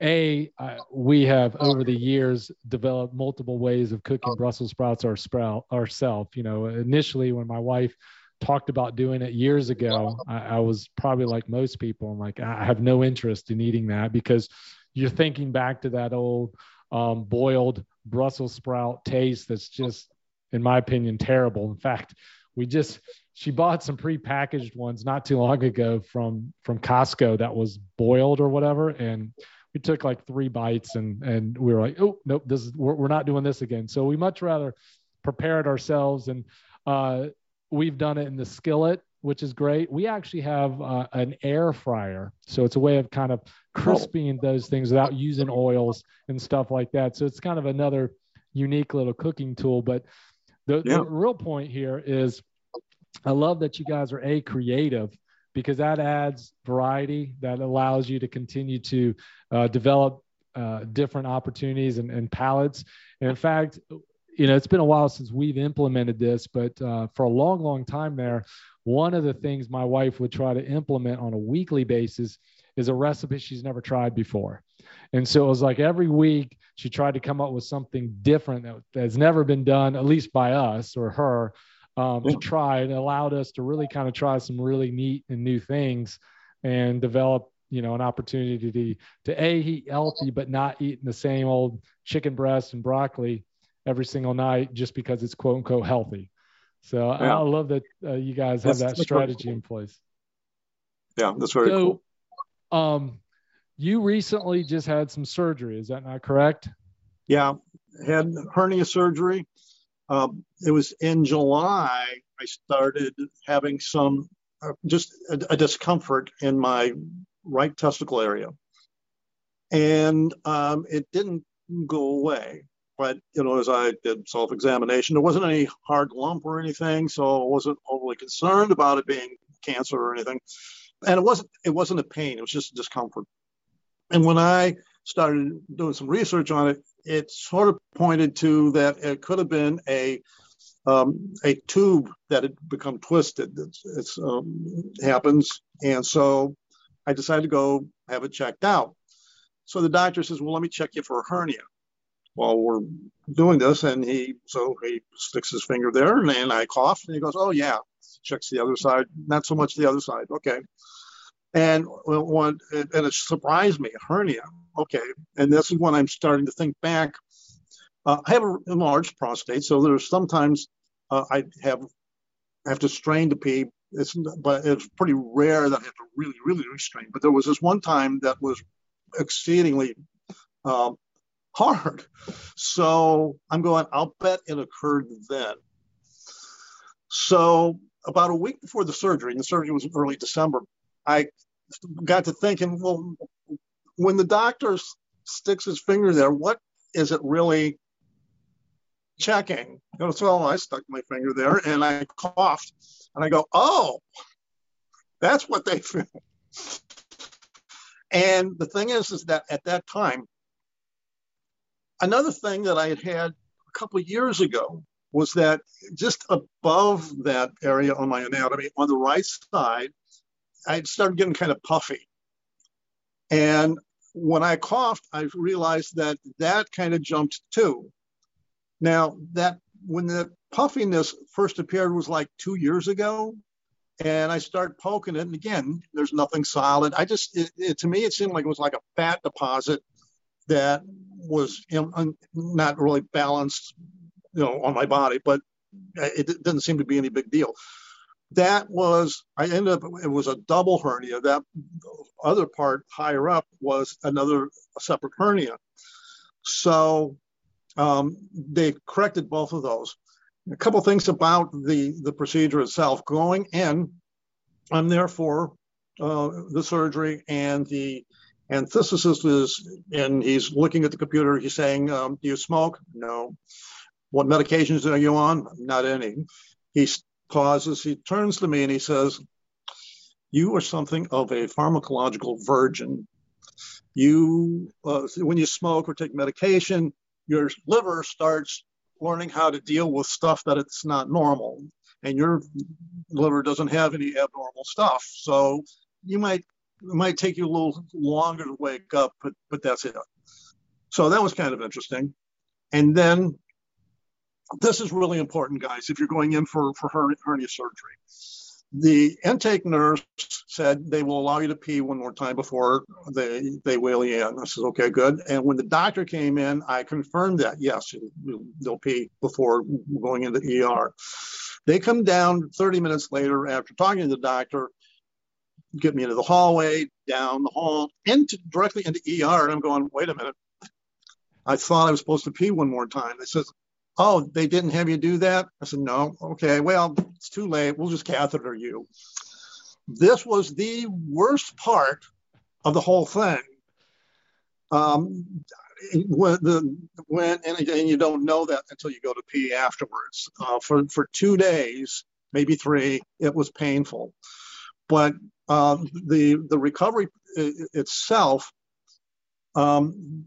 a uh, we have over the years developed multiple ways of cooking Brussels sprouts our sprout ourselves. You know, initially when my wife talked about doing it years ago. I, I was probably like most people. I'm like, I have no interest in eating that, because you're thinking back to that old um, boiled Brussels sprout taste that's just, in my opinion, terrible. In fact, we just, she bought some prepackaged ones not too long ago from, from Costco that was boiled or whatever. And we took like three bites and, and we were like, oh, nope, this is, we're, we're not doing this again. So we much rather prepare it ourselves. And uh, we've done it in the skillet, which is great. We actually have uh, an air fryer. So it's a way of kind of crisping those things without using oils and stuff like that. So it's kind of another unique little cooking tool. But the, yeah. the real point here is, I love that you guys are a creative, because that adds variety, that allows you to continue to uh, develop uh, different opportunities and, and palettes. And in fact, you know, it's been a while since we've implemented this, but uh, for a long, long time there, one of the things my wife would try to implement on a weekly basis is a recipe she's never tried before. And so it was like every week she tried to come up with something different that has never been done, at least by us or her, um, to try, and allowed us to really kind of try some really neat and new things and develop, you know, an opportunity to, to A, eat healthy, but not eating the same old chicken breast and broccoli every single night just because it's quote unquote healthy. So yeah. I love that uh, you guys have that's, that strategy cool. in place. Yeah, that's very so, cool. Um, you recently just had some surgery. Is that not correct? Yeah, had hernia surgery. Um, it was in July, I started having some, uh, just a, a discomfort in my right testicle area. And um, it didn't go away. But, you know, as I did self-examination, there wasn't any hard lump or anything. So I wasn't overly concerned about it being cancer or anything. And it wasn't, it wasn't a pain. It was just discomfort. And when I started doing some research on it, it sort of pointed to that it could have been a um, a tube that had become twisted. It's, it's um, happens, and so I decided to go have it checked out. So the doctor says, "Well, let me check you for a hernia." While we're doing this, and he so he sticks his finger there, and, and I coughed, and he goes, "Oh yeah." Checks the other side, not so much the other side. Okay. And one, and it surprised me, hernia. Okay, and this is when I'm starting to think back. Uh, I have an enlarged prostate, so there's sometimes uh, I have I have to strain to pee. It's but it's pretty rare that I have to really, really restrain. But there was this one time that was exceedingly uh, hard. So I'm going, I'll bet it occurred then. So about a week before the surgery, and the surgery was in early December, I got to thinking, well, when the doctor sticks his finger there, what is it really checking? You know, so I stuck my finger there and I coughed and I go, oh, that's what they feel. And the thing is, is that at that time, another thing that I had had a couple of years ago was that just above that area on my anatomy, on the right side, I started getting kind of puffy. And when I coughed, I realized that that kind of jumped too. Now, that when the puffiness first appeared was like two years ago, and I started poking it. And again, there's nothing solid. I just, it, it, to me, it seemed like it was like a fat deposit that was in, un, not really balanced, you know, on my body, but it didn't seem to be any big deal. That was, I ended up, it was a double hernia. That other part higher up was another separate hernia. So um, they corrected both of those. A couple of things about the, the procedure itself. Going in, I'm there for uh, the surgery, and the anesthetist is, and he's looking at the computer. He's saying, um, do you smoke? No. What medications are you on? Not any. He's pauses, he turns to me and he says, you are something of a pharmacological virgin. You, uh, when you smoke or take medication, your liver starts learning how to deal with stuff that it's not normal. And your liver doesn't have any abnormal stuff. So you might, it might take you a little longer to wake up, but, but that's it. So that was kind of interesting. And then This is really important, guys, if you're going in for, for hernia surgery. The intake nurse said they will allow you to pee one more time before they, they wheel you in. I said, okay, good. And when the doctor came in, I confirmed that, yes, they'll pee before going into the E R. They come down thirty minutes later after talking to the doctor, get me into the hallway, down the hall, into, directly into E R. And I'm going, wait a minute. I thought I was supposed to pee one more time. They said, oh, they didn't have you do that? I said, no. Okay, well, it's too late. We'll just catheter you. This was the worst part of the whole thing. Um, when the, when, and, and you don't know that until you go to pee afterwards. Uh, for, for two days, maybe three, it was painful. But uh, the, the recovery itself, um,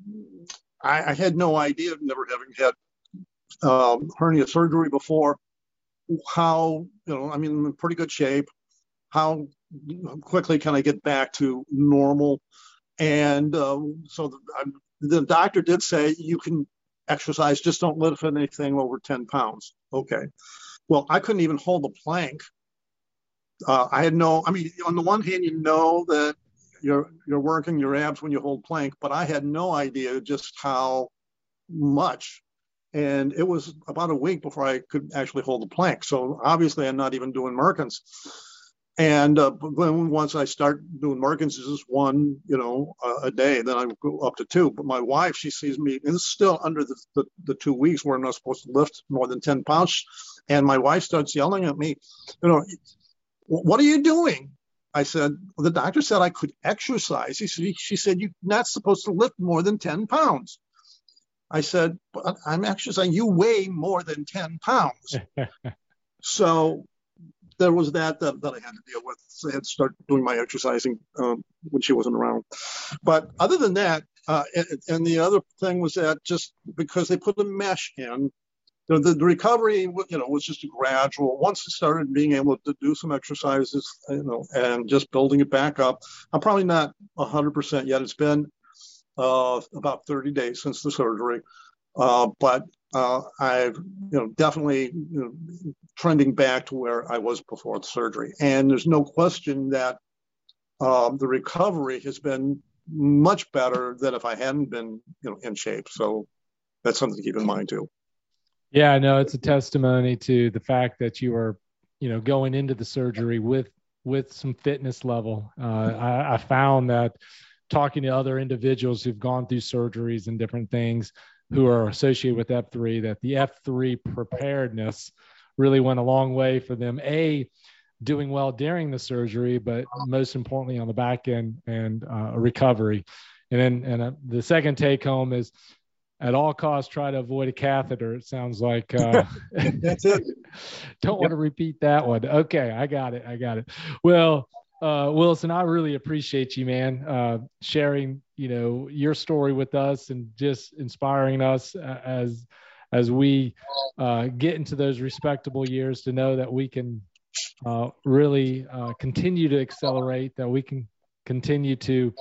I, I had no idea, never having had Um, hernia surgery before, how, you know, I mean, I'm in pretty good shape. How quickly can I get back to normal? And uh, so the, I, the doctor did say you can exercise, just don't lift anything over ten pounds. Okay. Well, I couldn't even hold a plank. Uh, I had no, I mean, on the one hand, you know that you're, you're working your abs when you hold plank, but I had no idea just how much. And it was about a week before I could actually hold the plank. So obviously I'm not even doing Merkins. And uh, when, once I start doing Merkins, it's just one, you know, uh, a day, then I go up to two. But my wife, she sees me, and it's still under the, the, the two weeks where I'm not supposed to lift more than ten pounds. And my wife starts yelling at me, you know, what are you doing? I said, the doctor said I could exercise. He said, she said, you're not supposed to lift more than ten pounds. I said, but I'm exercising. You weigh more than ten pounds. So there was that, that that I had to deal with. So I had to start doing my exercising um, when she wasn't around. But other than that, uh, and, and the other thing was that just because they put a mesh in, the, the recovery, you know, was just a gradual. Once I started being able to do some exercises, you know, and just building it back up, I'm probably not one hundred percent yet. It's been Uh, about thirty days since the surgery, uh, but uh, I've you know definitely you know, trending back to where I was before the surgery. And there's no question that uh, the recovery has been much better than if I hadn't been you know in shape. So that's something to keep in mind too. Yeah, no, it's a testimony to the fact that you are you know going into the surgery with with some fitness level. Uh, I, I found that. Talking to other individuals who've gone through surgeries and different things who are associated with F three, that the F three preparedness really went a long way for them, A, doing well during the surgery, but most importantly on the back end and uh, recovery. And then and uh, the second take home is at all costs, try to avoid a catheter. It sounds like, uh, That's it. Don't yep. want to repeat that one. Okay. I got it. I got it. Well, Uh, Wilson, I really appreciate you, man, uh, sharing, you know, your story with us and just inspiring us as, as we uh, get into those respectable years to know that we can uh, really uh, continue to accelerate, that we can continue to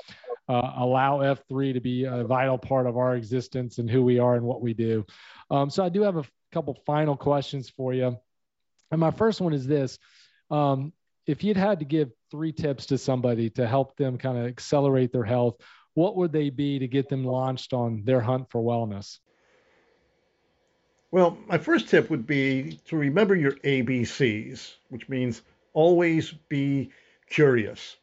uh, allow F three to be a vital part of our existence and who we are and what we do. Um, so I do have a couple final questions for you. And my first one is this. Um, If you'd had to give three tips to somebody to help them kind of accelerate their health, what would they be to get them launched on their hunt for wellness? Well, my first tip would be to remember your A B Cs, which means always be curious.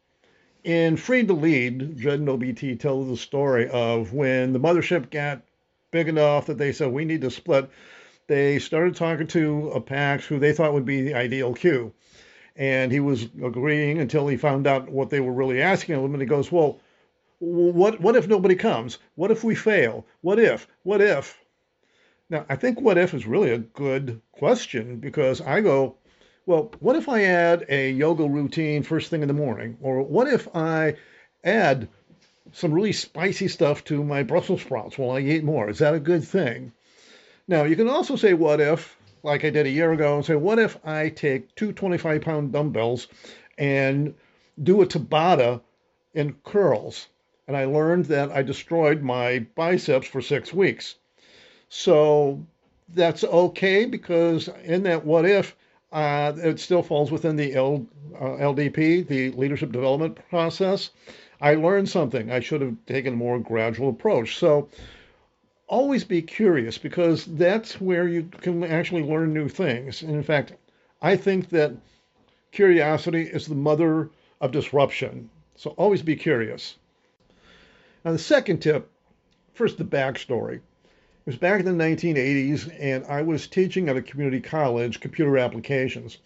In Free to Lead, Dread and O B T tells the story of when the mothership got big enough that they said, we need to split. They started talking to a PAX who they thought would be the ideal Q. And he was agreeing until he found out what they were really asking him. And he goes, well, what what if nobody comes? What if we fail? What if? What if? Now, I think what if is really a good question because I go, well, what if I add a yoga routine first thing in the morning? Or what if I add some really spicy stuff to my Brussels sprouts while I eat more? Is that a good thing? Now, you can also say what if, like I did a year ago, and say, what if I take two twenty-five pound dumbbells and do a Tabata in curls? And I learned that I destroyed my biceps for six weeks. So that's okay, because in that what if, uh, it still falls within the L, uh, L D P, the leadership development process. I learned something. I should have taken a more gradual approach. So always be curious, because that's where you can actually learn new things. And in fact, I think that curiosity is the mother of disruption. So always be curious. Now, the second tip, first the backstory. It was back in the nineteen eighties, and I was teaching at a community college computer applications.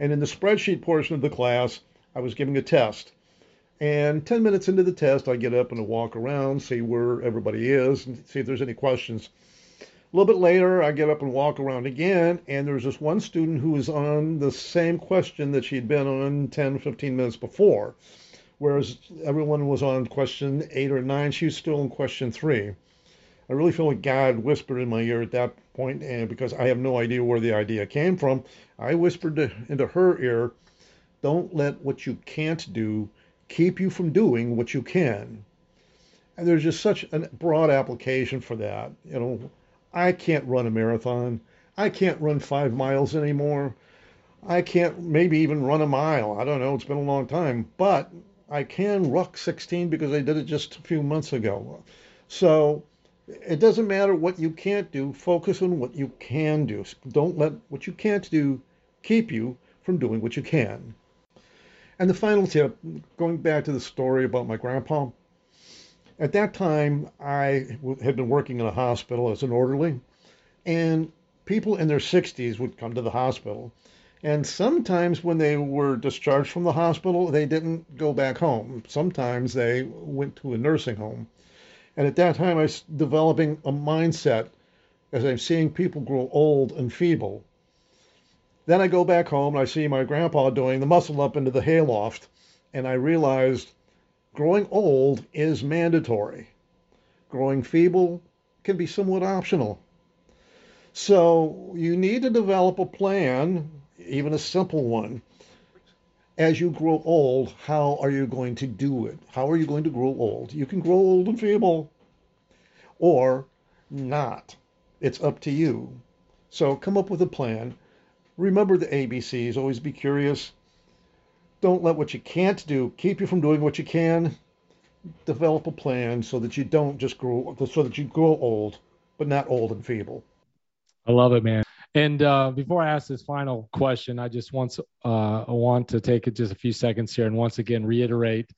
And in the spreadsheet portion of the class, I was giving a test. And ten minutes into the test, I get up and I walk around, see where everybody is, and see if there's any questions. A little bit later, I get up and walk around again, and there's this one student who was on the same question that she'd been on ten, fifteen minutes before, whereas everyone was on question eight or nine. She was still on question three. I really feel like God whispered in my ear at that point, and because I have no idea where the idea came from, I whispered to, into her ear, don't let what you can't do keep you from doing what you can. And there's just such a broad application for that. You know, I can't run a marathon. I can't run five miles anymore. I can't maybe even run a mile. I don't know. It's been a long time. But I can ruck sixteen because I did it just a few months ago. So it doesn't matter what you can't do. Focus on what you can do. Don't let what you can't do keep you from doing what you can. And the final tip, going back to the story about my grandpa. At that time, I had been working in a hospital as an orderly, and people in their sixties would come to the hospital. And sometimes when they were discharged from the hospital, they didn't go back home. Sometimes they went to a nursing home. And at that time, I was developing a mindset as I'm seeing people grow old and feeble. Then I go back home and I see my grandpa doing the muscle up into the hayloft, and I realized growing old is mandatory. Growing feeble can be somewhat optional. So you need to develop a plan, even a simple one. As you grow old, how are you going to do it? How are you going to grow old? You can grow old and feeble or not. It's up to you. So come up with a plan. Remember the A B Cs, always be curious. Don't let what you can't do keep you from doing what you can. Develop a plan so that you don't just grow, so that you grow old, but not old and feeble. I love it, man. And uh, before I ask this final question, I just want, uh, I want to take it just a few seconds here and once again reiterate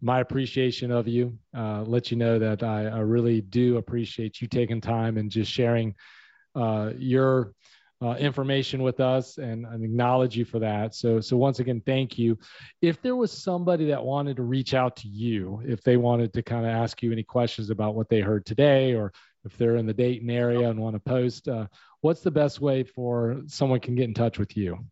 my appreciation of you. Uh, let you know that I, I really do appreciate you taking time and just sharing uh, your Uh, information with us, and, and acknowledge you for that. So, so once again, thank you. If there was somebody that wanted to reach out to you, if they wanted to kind of ask you any questions about what they heard today, or if they're in the Dayton area and want to post, uh, what's the best way for someone can get in touch with you?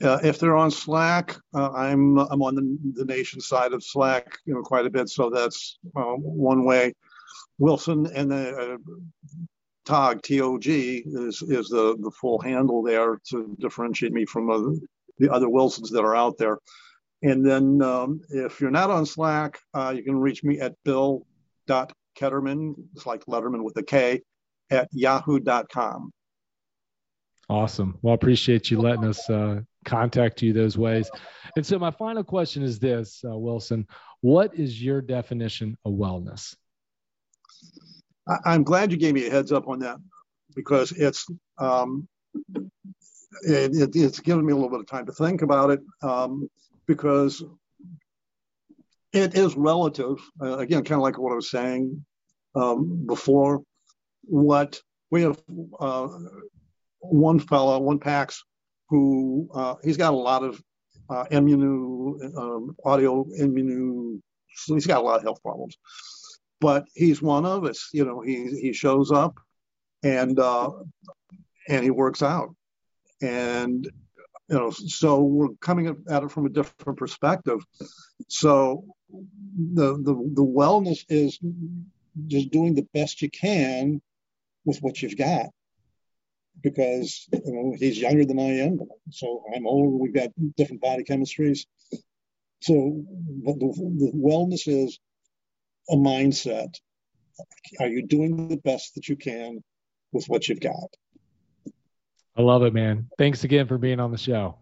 Uh, if they're on Slack, uh, I'm I'm on the, the nation side of Slack, you know, quite a bit. So that's uh, one way. Wilson and the. Uh, Tog, T O G, is, is the, the full handle there to differentiate me from other, the other Wilsons that are out there. And then um, if you're not on Slack, uh, you can reach me at bill dot ketterman, it's like Letterman with a K, at yahoo dot com. Awesome. Well, I appreciate you letting us uh, contact you those ways. And so my final question is this, uh, Wilson, what is your definition of wellness? I'm glad you gave me a heads up on that, because it's um, it, it, it's given me a little bit of time to think about it, um, because it is relative. Uh, again, kind of like what I was saying um, before. What we have uh, one fellow, one Pax, who uh, he's got a lot of uh, immune, um, audio immune. So he's got a lot of health problems. But he's one of us, you know, he he shows up and uh, and he works out. And, you know, so we're coming at it from a different perspective. So the, the, the wellness is just doing the best you can with what you've got. Because, you know, he's younger than I am. So I'm older. We've got different body chemistries. So but the, the wellness is a mindset. Are you doing the best that you can with what you've got? I love it, man. Thanks again for being on the show.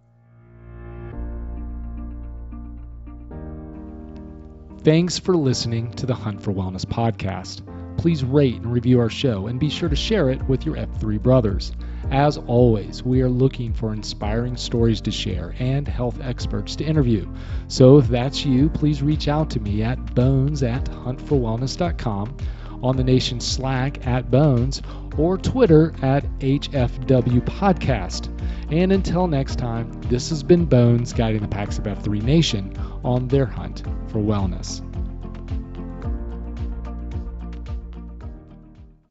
Thanks for listening to the Hunt for Wellness podcast. Please rate and review our show and be sure to share it with your F three brothers. As always, we are looking for inspiring stories to share and health experts to interview. So if that's you, please reach out to me at bones at hunt for wellness dot com, on the nation's Slack at Bones, or Twitter at H F W Podcast. And until next time, this has been Bones guiding the packs of F three Nation on their hunt for wellness.